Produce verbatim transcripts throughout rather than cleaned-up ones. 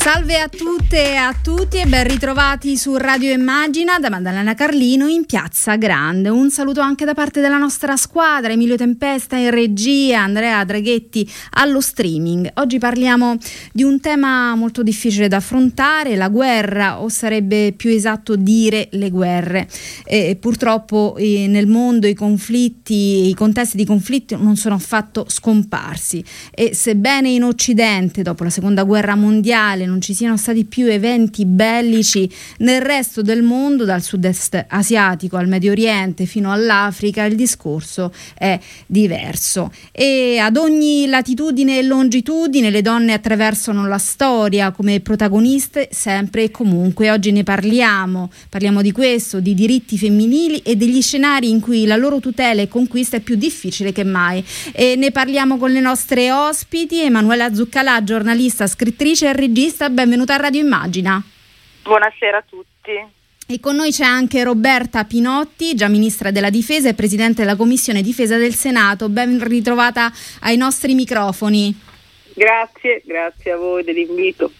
Salve a tutte e a tutti e ben ritrovati su Radio Immagina da Maddalena Carlino in Piazza Grande. Un saluto anche da parte della nostra squadra, Emilio Tempesta in regia, Andrea Draghetti allo streaming. Oggi parliamo di un tema molto difficile da affrontare, la guerra, o sarebbe più esatto dire le guerre. E purtroppo eh, nel mondo i conflitti, i contesti di conflitto non sono affatto scomparsi e sebbene in Occidente dopo la Seconda Guerra Mondiale non ci siano stati più eventi bellici, nel resto del mondo, dal sud-est asiatico al Medio Oriente fino all'Africa, il discorso è diverso. E ad ogni latitudine e longitudine le donne attraversano la storia come protagoniste sempre e comunque. Oggi ne parliamo, parliamo di questo, di diritti femminili e degli scenari in cui la loro tutela e conquista è più difficile che mai. E ne parliamo con le nostre ospiti, Emanuela Zuccalà, giornalista, scrittrice e regista. Benvenuta a Radio Immagina. Buonasera a tutti. E con noi c'è anche Roberta Pinotti, già ministra della Difesa e presidente della Commissione Difesa del Senato. Ben ritrovata ai nostri microfoni. Grazie, grazie a voi dell'invito.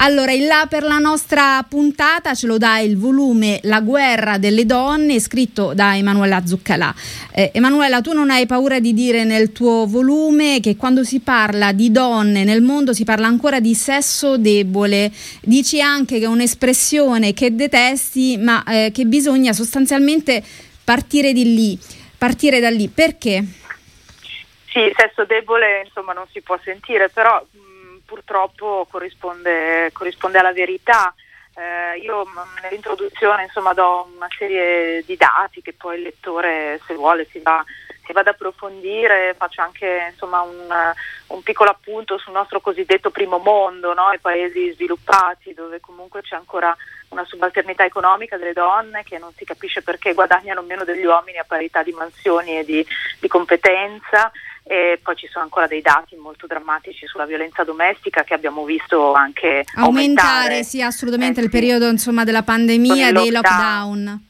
Allora, il là per la nostra puntata ce lo dà il volume La guerra delle donne, scritto da Emanuela Zuccalà. Eh, Emanuela, tu non hai paura di dire nel tuo volume che quando si parla di donne nel mondo si parla ancora di sesso debole. Dici anche che è un'espressione che detesti, ma eh, che bisogna sostanzialmente partire di lì, partire da lì. Perché? Sì, sesso debole, insomma, non si può sentire, però purtroppo corrisponde, corrisponde alla verità. Eh, io nell'introduzione insomma do una serie di dati che poi il lettore, se vuole, si va, si va ad approfondire. Faccio anche insomma un, un piccolo appunto sul nostro cosiddetto primo mondo, no? I paesi sviluppati dove comunque c'è ancora una subalternità economica delle donne che non si capisce perché guadagnano meno degli uomini a parità di mansioni e di, di competenza. E poi ci sono ancora dei dati molto drammatici sulla violenza domestica che abbiamo visto anche aumentare, aumentare sì, assolutamente, eh, il sì. periodo insomma della pandemia, dei lockdown. lockdown.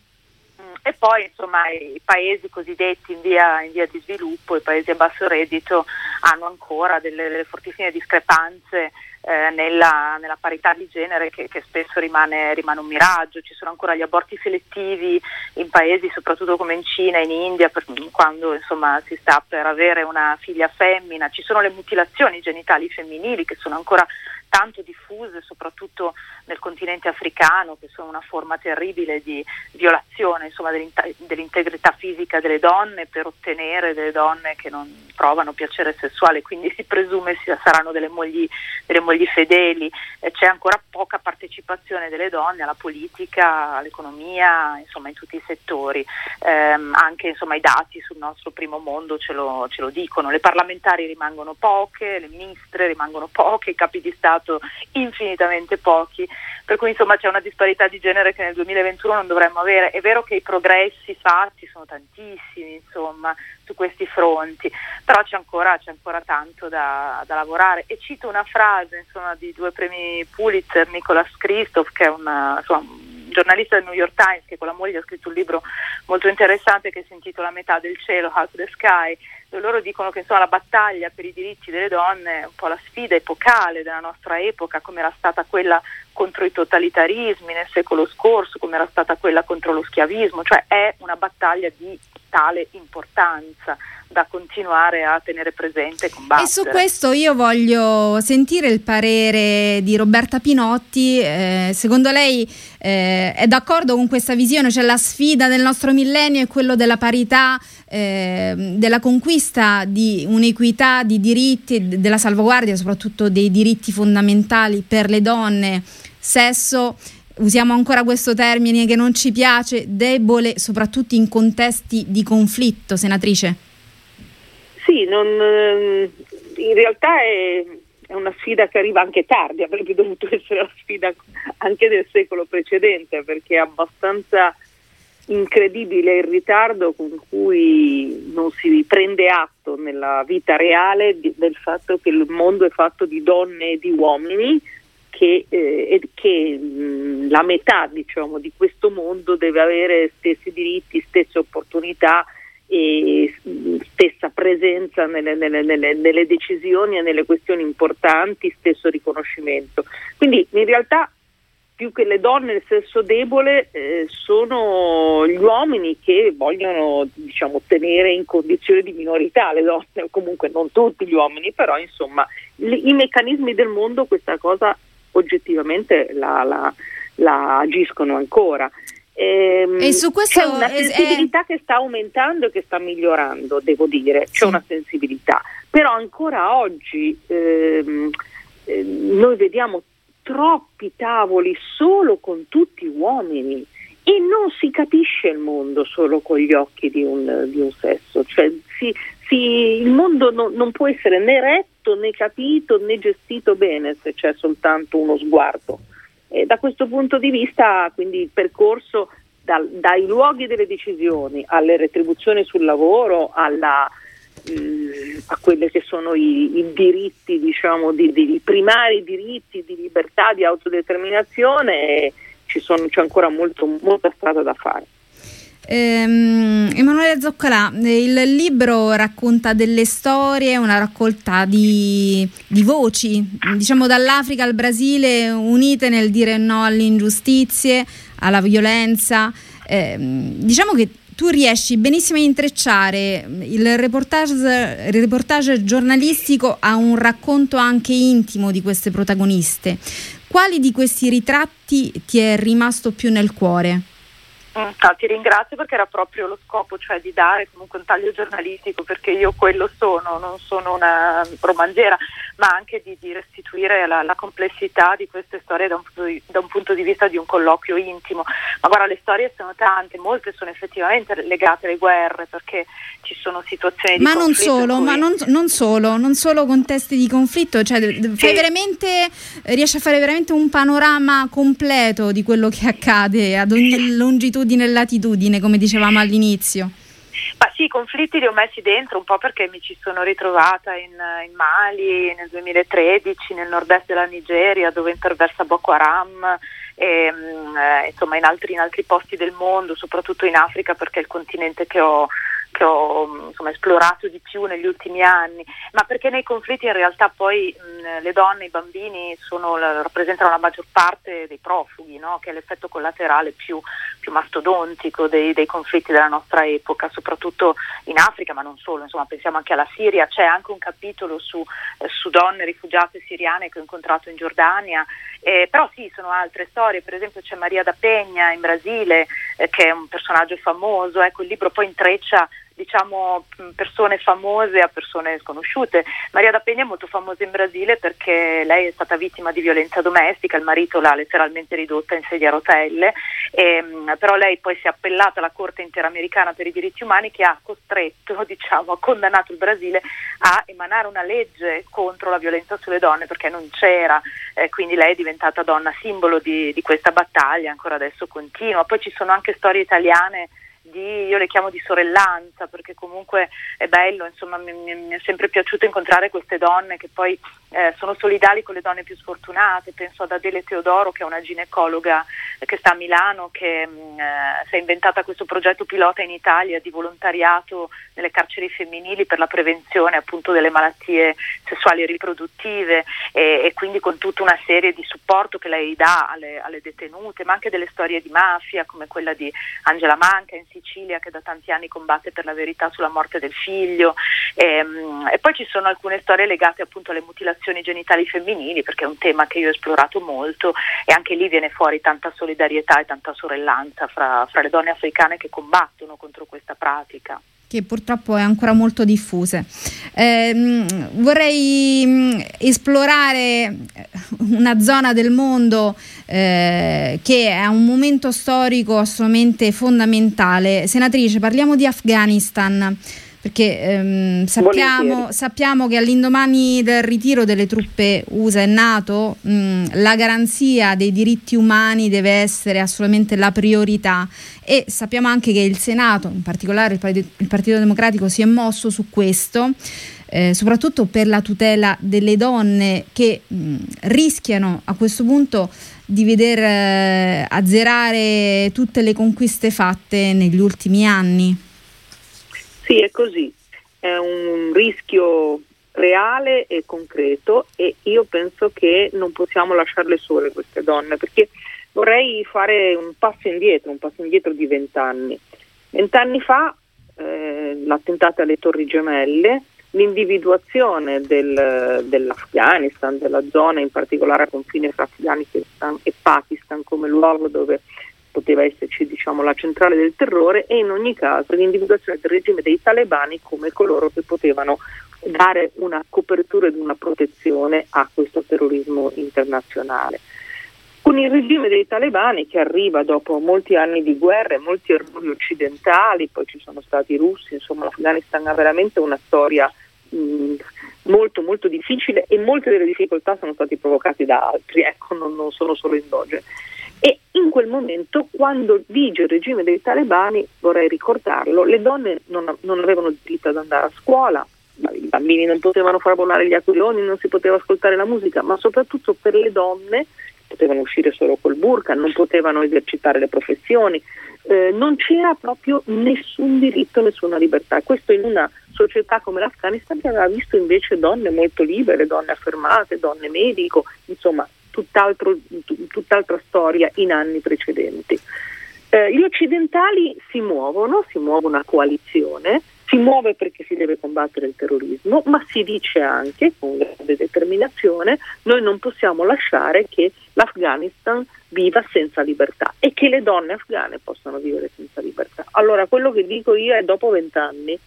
E poi insomma i paesi cosiddetti in via, in via di sviluppo, i paesi a basso reddito hanno ancora delle, delle fortissime discrepanze eh, nella, nella parità di genere che, che spesso rimane, rimane un miraggio. Ci sono ancora gli aborti selettivi in paesi soprattutto come in Cina e in India per, quando insomma si sta per avere una figlia femmina. Ci sono le mutilazioni genitali femminili che sono ancora tanto diffuse soprattutto nel continente africano, che sono una forma terribile di violazione insomma dell'integrità fisica delle donne per ottenere delle donne che non provano piacere sessuale, quindi si presume sia, saranno delle mogli, delle mogli fedeli. E c'è ancora poca partecipazione delle donne alla politica, all'economia, insomma in tutti i settori. Ehm, anche insomma i dati sul nostro primo mondo ce lo, ce lo dicono. Le parlamentari rimangono poche, le ministre rimangono poche, i capi di Stato infinitamente pochi, per cui insomma c'è una disparità di genere che nel duemilaventuno non dovremmo avere. È vero che i progressi fatti sono tantissimi insomma su questi fronti, però c'è ancora, c'è ancora tanto da, da lavorare. E cito una frase insomma di due premi Pulitzer, Nicholas Kristof, che è una, insomma, un giornalista del New York Times che con la moglie ha scritto un libro molto interessante che si intitola Metà del cielo, Half the Sky. Loro dicono che insomma la battaglia per i diritti delle donne è un po' la sfida epocale della nostra epoca, come era stata quella contro i totalitarismi nel secolo scorso, come era stata quella contro lo schiavismo, cioè è una battaglia di tale importanza da continuare a tenere presente e combattere. E su questo io voglio sentire il parere di Roberta Pinotti. Eh, secondo lei eh, è d'accordo con questa visione? Cioè la sfida del nostro millennio è quello della parità, eh, della conquista di un'equità di diritti, della salvaguardia soprattutto dei diritti fondamentali per le donne. Sesso, usiamo ancora questo termine che non ci piace, debole soprattutto in contesti di conflitto, senatrice? Sì, non, in realtà è, è una sfida che arriva anche tardi, avrebbe dovuto essere la sfida anche del secolo precedente, perché è abbastanza incredibile il ritardo con cui non si prende atto nella vita reale di, del fatto che il mondo è fatto di donne e di uomini che, eh, che mh, la metà, diciamo, di questo mondo deve avere stessi diritti, stesse opportunità e stessa presenza nelle, nelle, nelle, nelle decisioni e nelle questioni importanti, stesso riconoscimento. Quindi in realtà più che le donne nel sesso debole eh, sono gli uomini che vogliono, diciamo, tenere in condizione di minorità le donne, o comunque non tutti gli uomini, però insomma li, i meccanismi del mondo questa cosa oggettivamente la, la, la agiscono ancora. E su questo c'è una sensibilità è... che sta aumentando e che sta migliorando, devo dire, c'è sì. una sensibilità, però ancora oggi ehm, eh, noi vediamo troppi tavoli solo con tutti uomini e non si capisce il mondo solo con gli occhi di un, di un sesso, cioè si, si, il mondo no, non può essere né retto né capito né gestito bene se c'è soltanto uno sguardo. E da questo punto di vista, quindi, il percorso da, dai luoghi delle decisioni alle retribuzioni sul lavoro, alla, mh, a quelli che sono i, i diritti, diciamo, di, di, i primari diritti di libertà, di autodeterminazione, ci sono, c'è ancora molto, molta strada da fare. Ehm, Emanuela Zuccalà, il libro racconta delle storie, una raccolta di, di voci, diciamo dall'Africa al Brasile, unite nel dire no alle ingiustizie, alla violenza. Ehm, diciamo che tu riesci benissimo a intrecciare il reportage, il reportage giornalistico a un racconto anche intimo di queste protagoniste. Quali di questi ritratti ti è rimasto più nel cuore? Ah, ti ringrazio, perché era proprio lo scopo, cioè di dare comunque un taglio giornalistico, perché io quello sono, non sono una romanziera, ma anche di, di restituire la, la complessità di queste storie da un, da un punto di vista di un colloquio intimo. Ma guarda, le storie sono tante, molte sono effettivamente legate alle guerre, perché ci sono situazioni di ma conflitto. Non solo, cui... Ma non solo, non solo, non solo contesti di conflitto, cioè sì. fai veramente, riesci a fare veramente un panorama completo di quello che accade ad ogni longitudine e latitudine, come dicevamo all'inizio. Ma sì, i conflitti li ho messi dentro un po' perché mi ci sono ritrovata in, in Mali nel duemilatredici, nel nord-est della Nigeria, dove interversa Boko Haram, e eh, insomma in altri, in altri posti del mondo, soprattutto in Africa, perché è il continente che ho che ho insomma, esplorato di più negli ultimi anni, ma perché nei conflitti in realtà poi mh, le donne, i bambini sono, rappresentano la maggior parte dei profughi, no? Che è l'effetto collaterale più, più mastodontico dei, dei conflitti della nostra epoca, soprattutto in Africa, ma non solo, insomma pensiamo anche alla Siria. C'è anche un capitolo su, eh, su donne rifugiate siriane che ho incontrato in Giordania, eh, però sì, sono altre storie, per esempio c'è Maria da Penha in Brasile, eh, che è un personaggio famoso. Ecco, il libro poi intreccia, diciamo, persone famose a persone sconosciute. Maria da Penha è molto famosa in Brasile perché lei è stata vittima di violenza domestica, il marito l'ha letteralmente ridotta in sedia a rotelle, e, però lei poi si è appellata alla Corte Interamericana per i diritti umani, che ha costretto, diciamo, ha condannato il Brasile a emanare una legge contro la violenza sulle donne, perché non c'era, eh, quindi lei è diventata donna simbolo di, di questa battaglia, ancora adesso continua. Poi ci sono anche storie italiane di, io le chiamo di sorellanza, perché comunque è bello, insomma mi, mi è sempre piaciuto incontrare queste donne che poi eh, sono solidali con le donne più sfortunate. Penso ad Adele Teodoro, che è una ginecologa che sta a Milano, che eh, si è inventata questo progetto pilota in Italia di volontariato nelle carceri femminili per la prevenzione appunto delle malattie sessuali e riproduttive, e, e quindi con tutta una serie di supporto che lei dà alle, alle detenute, ma anche delle storie di mafia come quella di Angela Manca in Sicilia, che da tanti anni combatte per la verità sulla morte del figlio. E, e poi ci sono alcune storie legate appunto alle mutilazioni genitali femminili, perché è un tema che io ho esplorato molto, e anche lì viene fuori tanta solidarietà e tanta sorellanza fra, fra le donne africane che combattono contro questa pratica, che purtroppo è ancora molto diffuse. Eh, vorrei esplorare una zona del mondo eh, che è un momento storico assolutamente fondamentale. Senatrice, parliamo di Afghanistan. perché ehm, sappiamo, sappiamo che all'indomani del ritiro delle truppe U S A e NATO mh, la garanzia dei diritti umani deve essere assolutamente la priorità, e sappiamo anche che il Senato, in particolare il Partito, il Partito Democratico, si è mosso su questo, eh, soprattutto per la tutela delle donne che mh, rischiano a questo punto di veder eh, azzerare tutte le conquiste fatte negli ultimi anni. Sì, è così, è un rischio reale e concreto, e io penso che non possiamo lasciarle sole queste donne, perché vorrei fare un passo indietro, un passo indietro di vent'anni. Vent'anni fa eh, l'attentato alle Torri Gemelle, l'individuazione del, dell'Afghanistan, della zona in particolare a confine fra Afghanistan e Pakistan come luogo dove poteva esserci, diciamo, la centrale del terrore, e in ogni caso l'individuazione del regime dei talebani come coloro che potevano dare una copertura ed una protezione a questo terrorismo internazionale. Con il regime dei talebani, che arriva dopo molti anni di guerra e molti errori occidentali, poi ci sono stati i russi, insomma l'Afghanistan ha veramente una storia mh, molto molto difficile, e molte delle difficoltà sono state provocate da altri, ecco, non, non sono solo endogene. E in quel momento, quando vige il regime dei talebani, vorrei ricordarlo, le donne non, non avevano diritto ad andare a scuola, i bambini non potevano far volare gli aquiloni, non si poteva ascoltare la musica, ma soprattutto per le donne potevano uscire solo col burka, non potevano esercitare le professioni, eh, non c'era proprio nessun diritto, nessuna libertà. Questo in una società come l'Afghanistan, che aveva visto invece donne molto libere, donne affermate, donne medico, insomma tutt'altro, tutt'altra storia in anni precedenti. Eh, gli occidentali si muovono, si muove una coalizione, si muove perché si deve combattere il terrorismo, ma si dice anche con grande determinazione: noi non possiamo lasciare che l'Afghanistan viva senza libertà e che le donne afghane possano vivere senza libertà. Allora, quello che dico io è: dopo vent'anni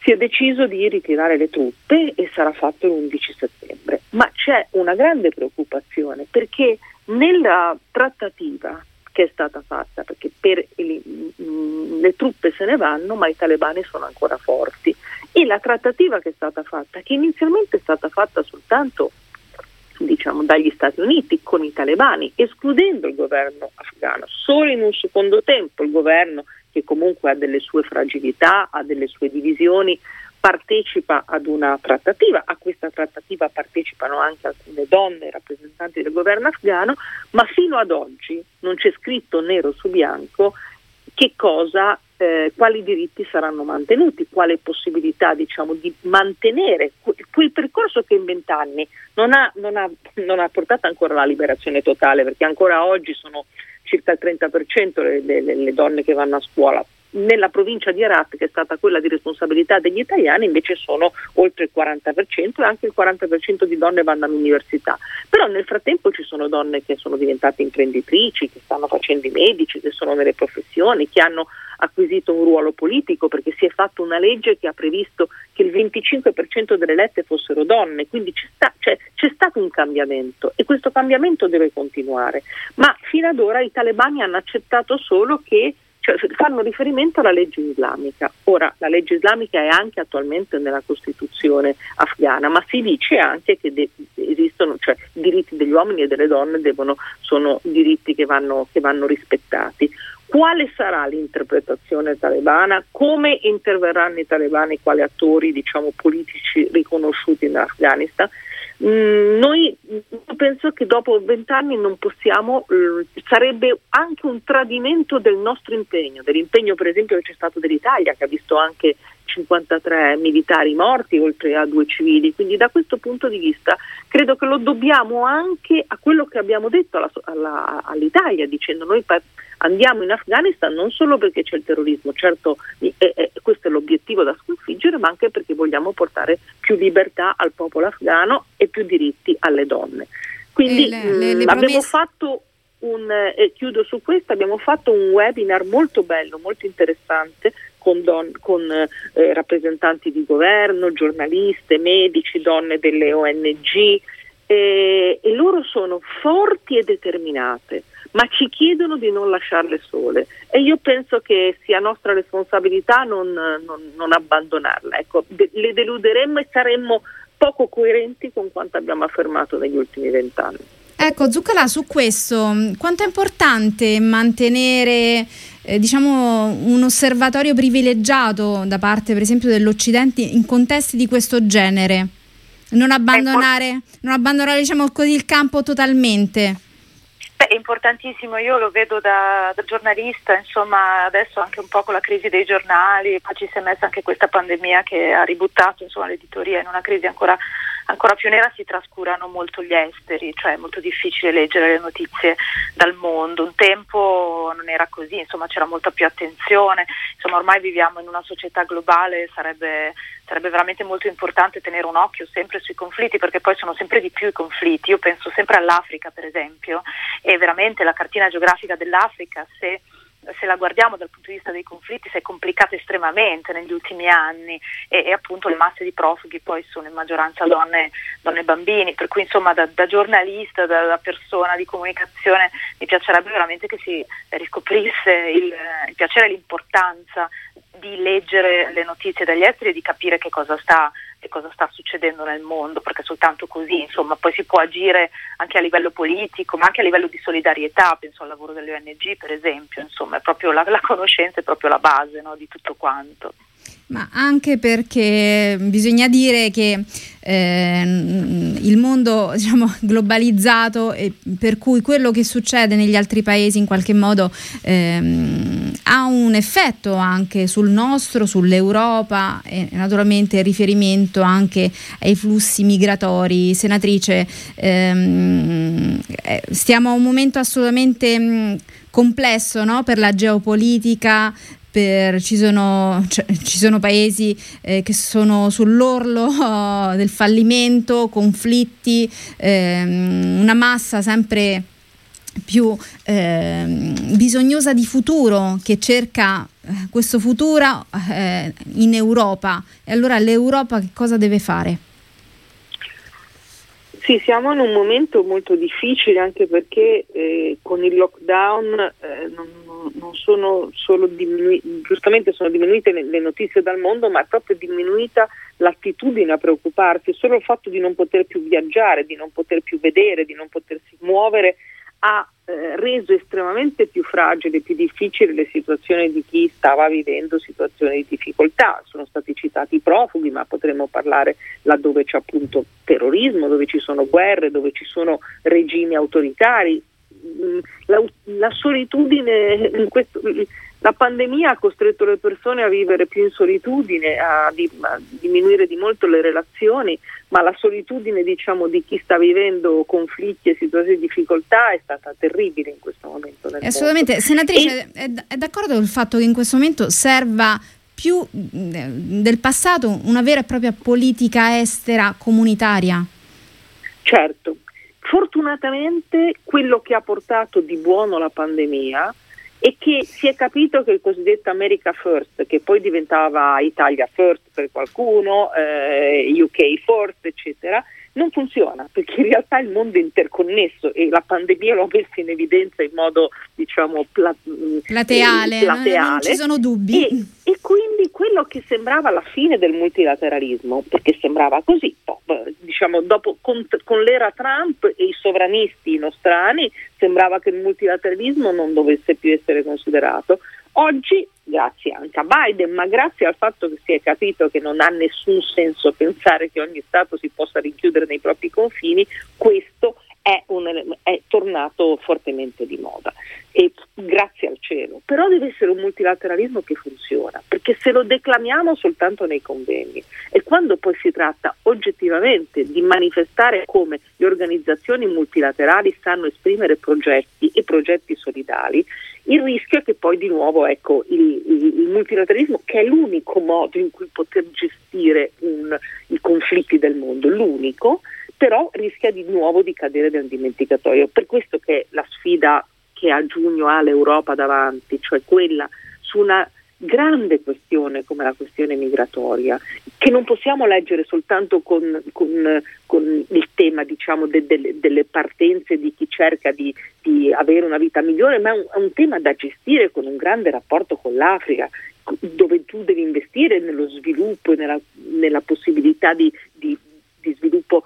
si è deciso di ritirare le truppe, e sarà fatto l'undici settembre, ma c'è una grande preoccupazione, perché nella trattativa che è stata fatta, perché per il, mh, le truppe se ne vanno ma i talebani sono ancora forti, e la trattativa che è stata fatta, che inizialmente è stata fatta soltanto, diciamo, dagli Stati Uniti con i talebani, escludendo il governo afghano, solo in un secondo tempo il governo, che comunque ha delle sue fragilità, ha delle sue divisioni, partecipa ad una trattativa. A questa trattativa partecipano anche alcune donne rappresentanti del governo afghano, ma fino ad oggi non c'è scritto nero su bianco che cosa, eh, quali diritti saranno mantenuti, quale possibilità, diciamo, di mantenere quel percorso che in vent'anni non ha, non ha, non ha portato ancora alla liberazione totale, perché ancora oggi sono circa il trenta per cento le, le, le donne che vanno a scuola. Nella provincia di Herat, che è stata quella di responsabilità degli italiani, invece sono oltre il quaranta per cento, e anche il quaranta per cento di donne vanno all'università. Però nel frattempo ci sono donne che sono diventate imprenditrici, che stanno facendo i medici, che sono nelle professioni, che hanno acquisito un ruolo politico, perché si è fatta una legge che ha previsto che il venticinque per cento delle elette fossero donne, quindi c'è, sta, cioè, c'è stato un cambiamento, e questo cambiamento deve continuare. Ma fino ad ora i talebani hanno accettato solo che fanno riferimento alla legge islamica. Ora, la legge islamica è anche attualmente nella Costituzione afghana, ma si dice anche che de- esistono, cioè i diritti degli uomini e delle donne devono, sono diritti che vanno, che vanno rispettati. Quale sarà l'interpretazione talebana? Come interverranno i talebani quali attori, diciamo, politici riconosciuti in Afghanistan? Mm, noi penso che dopo vent'anni non possiamo, eh, sarebbe anche un tradimento del nostro impegno, dell'impegno per esempio che c'è stato dell'Italia, che ha visto anche cinquantatré militari morti oltre a due civili. Quindi da questo punto di vista credo che lo dobbiamo anche a quello che abbiamo detto alla, alla, all'Italia, dicendo: noi pa- andiamo in Afghanistan non solo perché c'è il terrorismo, certo eh, eh, questo è l'obiettivo da sconfiggere, ma anche perché vogliamo portare più libertà al popolo afghano e più diritti alle donne. Quindi le, le, le mh, abbiamo fatto un eh, chiudo su questo, abbiamo fatto un webinar molto bello, molto interessante, con, don, con eh, rappresentanti di governo, giornaliste, medici, donne delle O N G, eh, e loro sono forti e determinate, ma ci chiedono di non lasciarle sole, e io penso che sia nostra responsabilità non, non, non abbandonarle. Ecco, de- le deluderemmo e saremmo poco coerenti con quanto abbiamo affermato negli ultimi vent'anni. Ecco, Zuccalà, su questo quanto è importante mantenere eh, diciamo un osservatorio privilegiato da parte per esempio dell'Occidente in contesti di questo genere, non abbandonare, non abbandonare diciamo così il campo totalmente? Beh, è importantissimo, io lo vedo da, da giornalista, insomma adesso anche un po' con la crisi dei giornali, poi ci si è messa anche questa pandemia che ha ributtato insomma l'editoria in una crisi ancora, ancora più nera, si trascurano molto gli esteri, cioè è molto difficile leggere le notizie dal mondo. Un tempo non era così, insomma c'era molta più attenzione, insomma ormai viviamo in una società globale, sarebbe... sarebbe veramente molto importante tenere un occhio sempre sui conflitti, perché poi sono sempre di più i conflitti. Io penso sempre all'Africa, per esempio, e veramente la cartina geografica dell'Africa, se se la guardiamo dal punto di vista dei conflitti, si è complicata estremamente negli ultimi anni, e, e appunto le masse di profughi poi sono in maggioranza donne, donne e bambini, per cui insomma da, da giornalista, da, da persona di comunicazione, mi piacerebbe veramente che si riscoprisse il, il piacere e l'importanza di leggere le notizie dagli esteri e di capire che cosa sta che cosa sta succedendo nel mondo, perché soltanto così insomma poi si può agire anche a livello politico, ma anche a livello di solidarietà. Penso al lavoro delle O N G, per esempio, insomma è proprio la, la conoscenza è proprio la base, no, di tutto quanto. Ma anche perché bisogna dire che eh, il mondo diciamo globalizzato, e per cui quello che succede negli altri paesi in qualche modo eh, ha un effetto anche sul nostro, sull'Europa, e naturalmente riferimento anche ai flussi migratori. Senatrice, ehm, stiamo a un momento assolutamente mh, complesso, no? Per la geopolitica, Per, ci, sono, cioè, ci sono paesi eh, che sono sull'orlo oh, del fallimento, conflitti, ehm, una massa sempre più ehm, bisognosa di futuro, che cerca eh, questo futuro eh, in Europa. E allora l'Europa che cosa deve fare? Sì, siamo in un momento molto difficile, anche perché eh, con il lockdown eh, non, non sono solo diminu- giustamente sono diminuite le, le notizie dal mondo, ma è proprio diminuita l'attitudine a preoccuparsi. Solo il fatto di non poter più viaggiare, di non poter più vedere, di non potersi muovere ha eh, reso estremamente più fragile, più difficile le situazioni di chi stava vivendo situazioni di difficoltà. Sono stati citati i profughi, ma potremmo parlare laddove c'è appunto terrorismo, dove ci sono guerre, dove ci sono regimi autoritari. La, la solitudine, in questo, la pandemia ha costretto le persone a vivere più in solitudine, a, di, a diminuire di molto le relazioni, ma la solitudine diciamo di chi sta vivendo conflitti e situazioni di difficoltà è stata terribile in questo momento. Assolutamente, mondo. Senatrice, e... è d'accordo con il fatto che in questo momento serva più del passato una vera e propria politica estera comunitaria? Certo. Fortunatamente quello che ha portato di buono la pandemia è che si è capito che il cosiddetto America First, che poi diventava Italia First per qualcuno, eh, U K First, eccetera, non funziona, perché in realtà il mondo è interconnesso, e la pandemia l'ho messa in evidenza in modo diciamo pla- plateale, eh, plateale. Non ci sono dubbi. E, e quindi quello che sembrava la fine del multilateralismo, perché sembrava così, diciamo dopo con, con l'era Trump e i sovranisti nostrani sembrava che il multilateralismo non dovesse più essere considerato. Oggi, grazie anche a Biden, ma grazie al fatto che si è capito che non ha nessun senso pensare che ogni Stato si possa rinchiudere nei propri confini, questo è, un, è tornato fortemente di moda, e grazie al cielo. Però deve essere un multilateralismo che funziona, perché se lo declamiamo soltanto nei convegni, e quando poi si tratta oggettivamente di manifestare come le organizzazioni multilaterali sanno esprimere progetti e progetti solidali, il rischio è che poi di nuovo ecco il, il, il multilateralismo, che è l'unico modo in cui poter gestire un, i conflitti del mondo, l'unico, però rischia di nuovo di cadere nel dimenticatoio. Per questo che la sfida che a giugno ha l'Europa davanti, cioè quella su una grande questione come la questione migratoria, che non possiamo leggere soltanto con, con, con il tema, diciamo, de, de, delle partenze di chi cerca di, di avere una vita migliore, ma è un, è un tema da gestire con un grande rapporto con l'Africa, dove tu devi investire nello sviluppo e nella, nella possibilità di, di, di sviluppo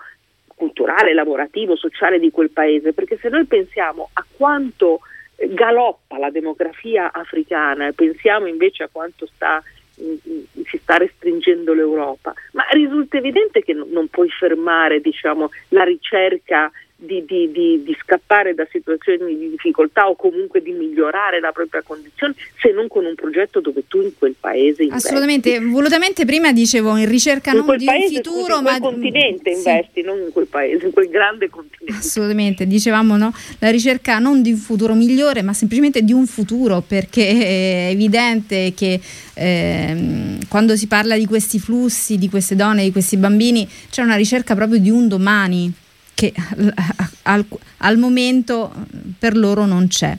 culturale, lavorativo, sociale di quel paese, perché se noi pensiamo a quanto galoppa la demografia africana e pensiamo invece a quanto sta, si sta restringendo l'Europa, ma risulta evidente che non puoi fermare, diciamo, la ricerca di, di, di, di scappare da situazioni di difficoltà o comunque di migliorare la propria condizione, se non con un progetto dove tu in quel paese investi. Assolutamente, volutamente prima dicevo in ricerca in non di paese, un futuro in ma... in quel continente investi, sì. Non in quel paese, in quel grande continente. Assolutamente, dicevamo, no, la ricerca non di un futuro migliore ma semplicemente di un futuro, perché è evidente che eh, quando si parla di questi flussi, di queste donne, di questi bambini, c'è una ricerca proprio di un domani che al, al momento per loro non c'è.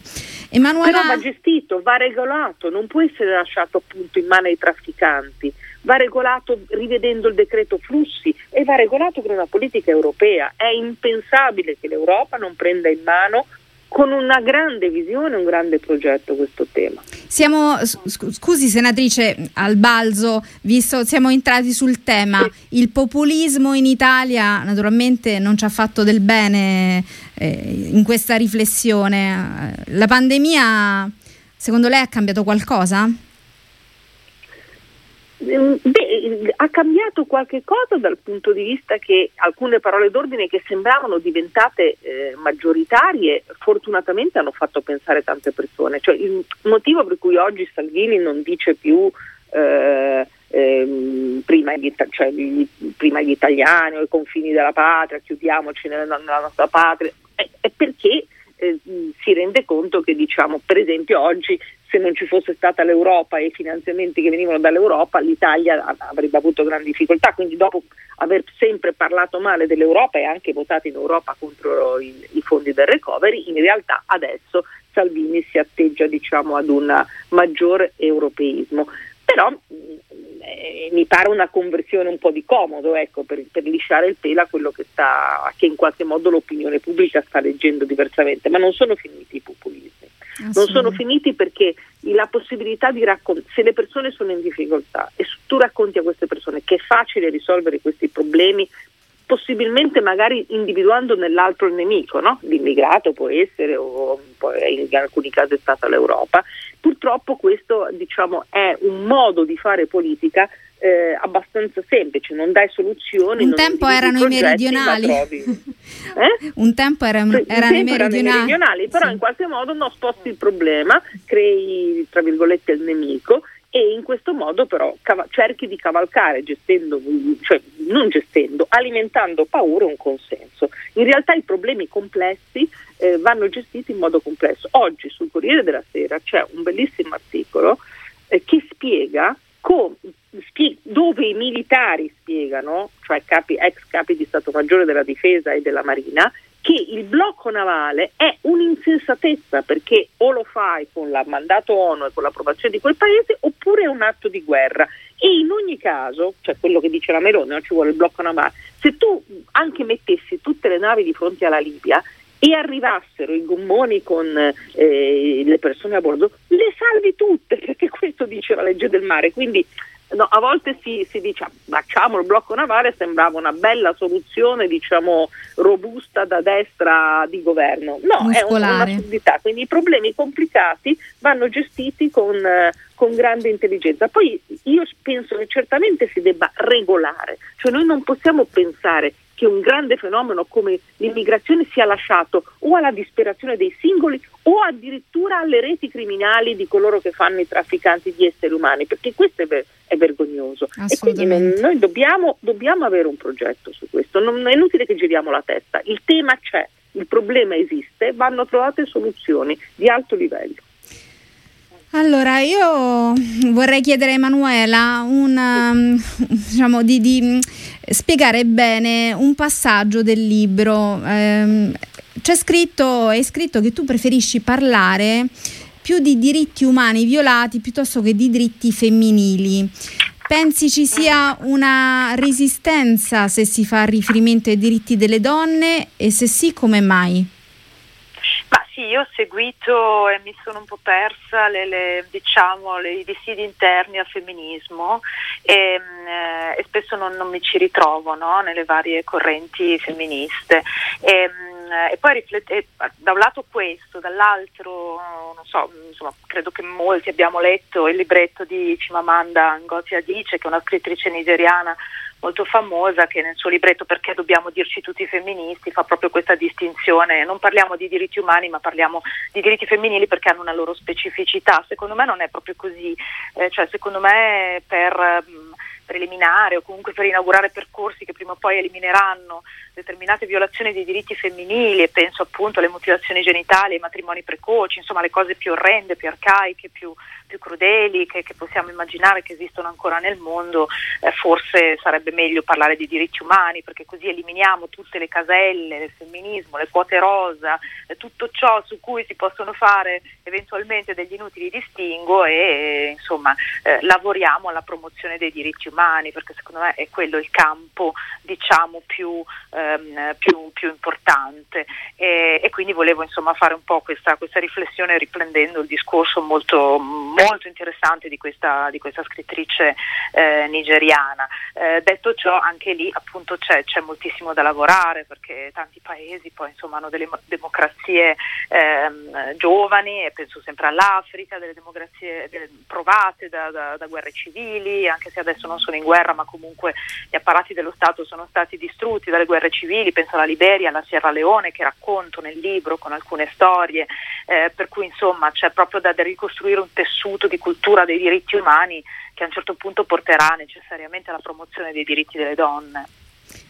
Emanuela... Però va gestito, va regolato, non può essere lasciato appunto in mano ai trafficanti, va regolato rivedendo il decreto flussi e va regolato con una politica europea. È impensabile che l'Europa non prenda in mano con una grande visione, un grande progetto questo tema. Siamo, scusi senatrice, al balzo, visto siamo entrati sul tema, il populismo in Italia naturalmente non ci ha fatto del bene eh, in questa riflessione. La pandemia, secondo lei, ha cambiato qualcosa? Beh, ha cambiato qualche cosa dal punto di vista che alcune parole d'ordine che sembravano diventate eh, maggioritarie fortunatamente hanno fatto pensare tante persone, cioè il motivo per cui oggi Salvini non dice più eh, eh, prima, gli, cioè, gli, prima gli italiani o i confini della patria, chiudiamoci nella, nella nostra patria, è, è perché eh, si rende conto che, diciamo, per esempio oggi se non ci fosse stata l'Europa e i finanziamenti che venivano dall'Europa, l'Italia avrebbe avuto grandi difficoltà. Quindi, dopo aver sempre parlato male dell'Europa e anche votato in Europa contro i, i fondi del recovery, in realtà adesso Salvini si atteggia, diciamo, ad un maggior europeismo. Però eh, mi pare una conversione un po' di comodo, ecco, per, per lisciare il pelo a quello che sta, che in qualche modo l'opinione pubblica sta leggendo diversamente, ma non sono finiti i populismi. Non sono finiti, perché la possibilità di raccontare, se le persone sono in difficoltà e tu racconti a queste persone che è facile risolvere questi problemi, possibilmente magari individuando nell'altro il nemico, no? L'immigrato può essere, o in alcuni casi è stata l'Europa. Purtroppo questo, diciamo, è un modo di fare politica eh, abbastanza semplice, non dai soluzioni. Un tempo erano i meridionali, un tempo erano i meridionali, però sì. In qualche modo non sposti il problema, crei, tra virgolette, il nemico. E in questo modo però cav- cerchi di cavalcare, gestendo, cioè non gestendo, alimentando paura e un consenso. In realtà i problemi complessi eh, vanno gestiti in modo complesso. Oggi sul Corriere della Sera c'è un bellissimo articolo eh, che spiega com- spie- dove i militari spiegano, cioè capi, ex capi di Stato Maggiore della Difesa e della Marina, che il blocco navale è un'insensatezza, perché o lo fai con il mandato ONU e con l'approvazione di quel paese, oppure è un atto di guerra. E in ogni caso, cioè quello che dice la Meloni, non ci vuole il blocco navale, se tu anche mettessi tutte le navi di fronte alla Libia e arrivassero i gommoni con eh, le persone a bordo, le salvi tutte, perché questo dice la legge del mare. Quindi no, a volte si, si dice facciamo il blocco navale, sembrava una bella soluzione, diciamo, robusta da destra di governo. No, muscolare. È un'assurdità. Quindi i problemi complicati vanno gestiti con, con grande intelligenza. Poi io penso che certamente si debba regolare, cioè noi non possiamo pensare che un grande fenomeno come l'immigrazione sia lasciato o alla disperazione dei singoli o addirittura alle reti criminali di coloro che fanno i trafficanti di esseri umani, perché questo è, ver- è vergognoso. E quindi noi dobbiamo, dobbiamo avere un progetto su questo, non è inutile che giriamo la testa, il tema c'è, il problema esiste, vanno trovate soluzioni di alto livello. Allora, io vorrei chiedere a Emanuela un, diciamo, di, di spiegare bene un passaggio del libro. C'è scritto, è scritto che tu preferisci parlare più di diritti umani violati piuttosto che di diritti femminili. Pensi ci sia una resistenza se si fa riferimento ai diritti delle donne, e se sì, come mai? Ma sì, io ho seguito e mi sono un po' persa le, le, diciamo, le, i dissidi interni al femminismo e, mh, e spesso non, non mi ci ritrovo, no? Nelle varie correnti femministe. E, mh, e poi riflette, da un lato questo, dall'altro, non so, insomma, credo che molti abbiamo letto il libretto di Chimamanda Ngozi Adichie, che è una scrittrice nigeriana molto famosa, che nel suo libretto Perché dobbiamo dirci tutti femministi fa proprio questa distinzione: non parliamo di diritti umani ma parliamo di diritti femminili perché hanno una loro specificità. Secondo me non è proprio così, eh, cioè secondo me per preliminare o comunque per inaugurare percorsi che prima o poi elimineranno determinate violazioni dei diritti femminili, e penso appunto alle mutilazioni genitali, ai matrimoni precoci, insomma le cose più orrende, più arcaiche, più, più crudeli che, che possiamo immaginare che esistono ancora nel mondo, eh, forse sarebbe meglio parlare di diritti umani, perché così eliminiamo tutte le caselle del femminismo, le quote rosa, eh, tutto ciò su cui si possono fare eventualmente degli inutili distinguo e eh, insomma eh, lavoriamo alla promozione dei diritti umani, perché secondo me è quello il campo, diciamo, più, ehm, più, più importante, e, e quindi volevo insomma fare un po' questa, questa riflessione riprendendo il discorso molto, molto interessante di questa, di questa scrittrice eh, nigeriana. Eh, detto ciò, anche lì appunto c'è, c'è moltissimo da lavorare, perché tanti paesi poi insomma hanno delle democrazie ehm, giovani, e penso sempre all'Africa, delle democrazie delle, provate da, da, da guerre civili, anche se adesso non sono in guerra, ma comunque gli apparati dello Stato sono stati distrutti dalle guerre civili. Penso alla Liberia, alla Sierra Leone, che racconto nel libro con alcune storie, eh, per cui insomma c'è proprio da, da ricostruire un tessuto di cultura dei diritti umani che a un certo punto porterà necessariamente alla promozione dei diritti delle donne.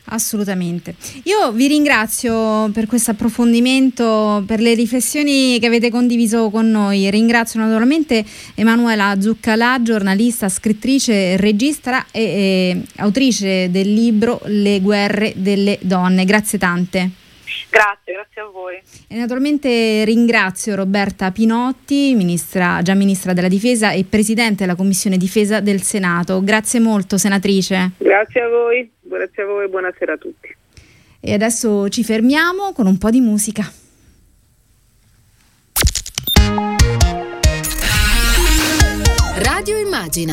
Assolutamente. Io vi ringrazio per questo approfondimento, per le riflessioni che avete condiviso con noi. Ringrazio naturalmente Emanuela Zuccalà, giornalista, scrittrice, regista e, e autrice del libro Le guerre delle donne. Grazie tante. Grazie, grazie a voi. E naturalmente ringrazio Roberta Pinotti, ministra, già ministra della Difesa e presidente della Commissione Difesa del Senato. Grazie molto, senatrice. Grazie a voi, grazie a voi e buonasera a tutti. E adesso ci fermiamo con un po' di musica. Radio Immagina.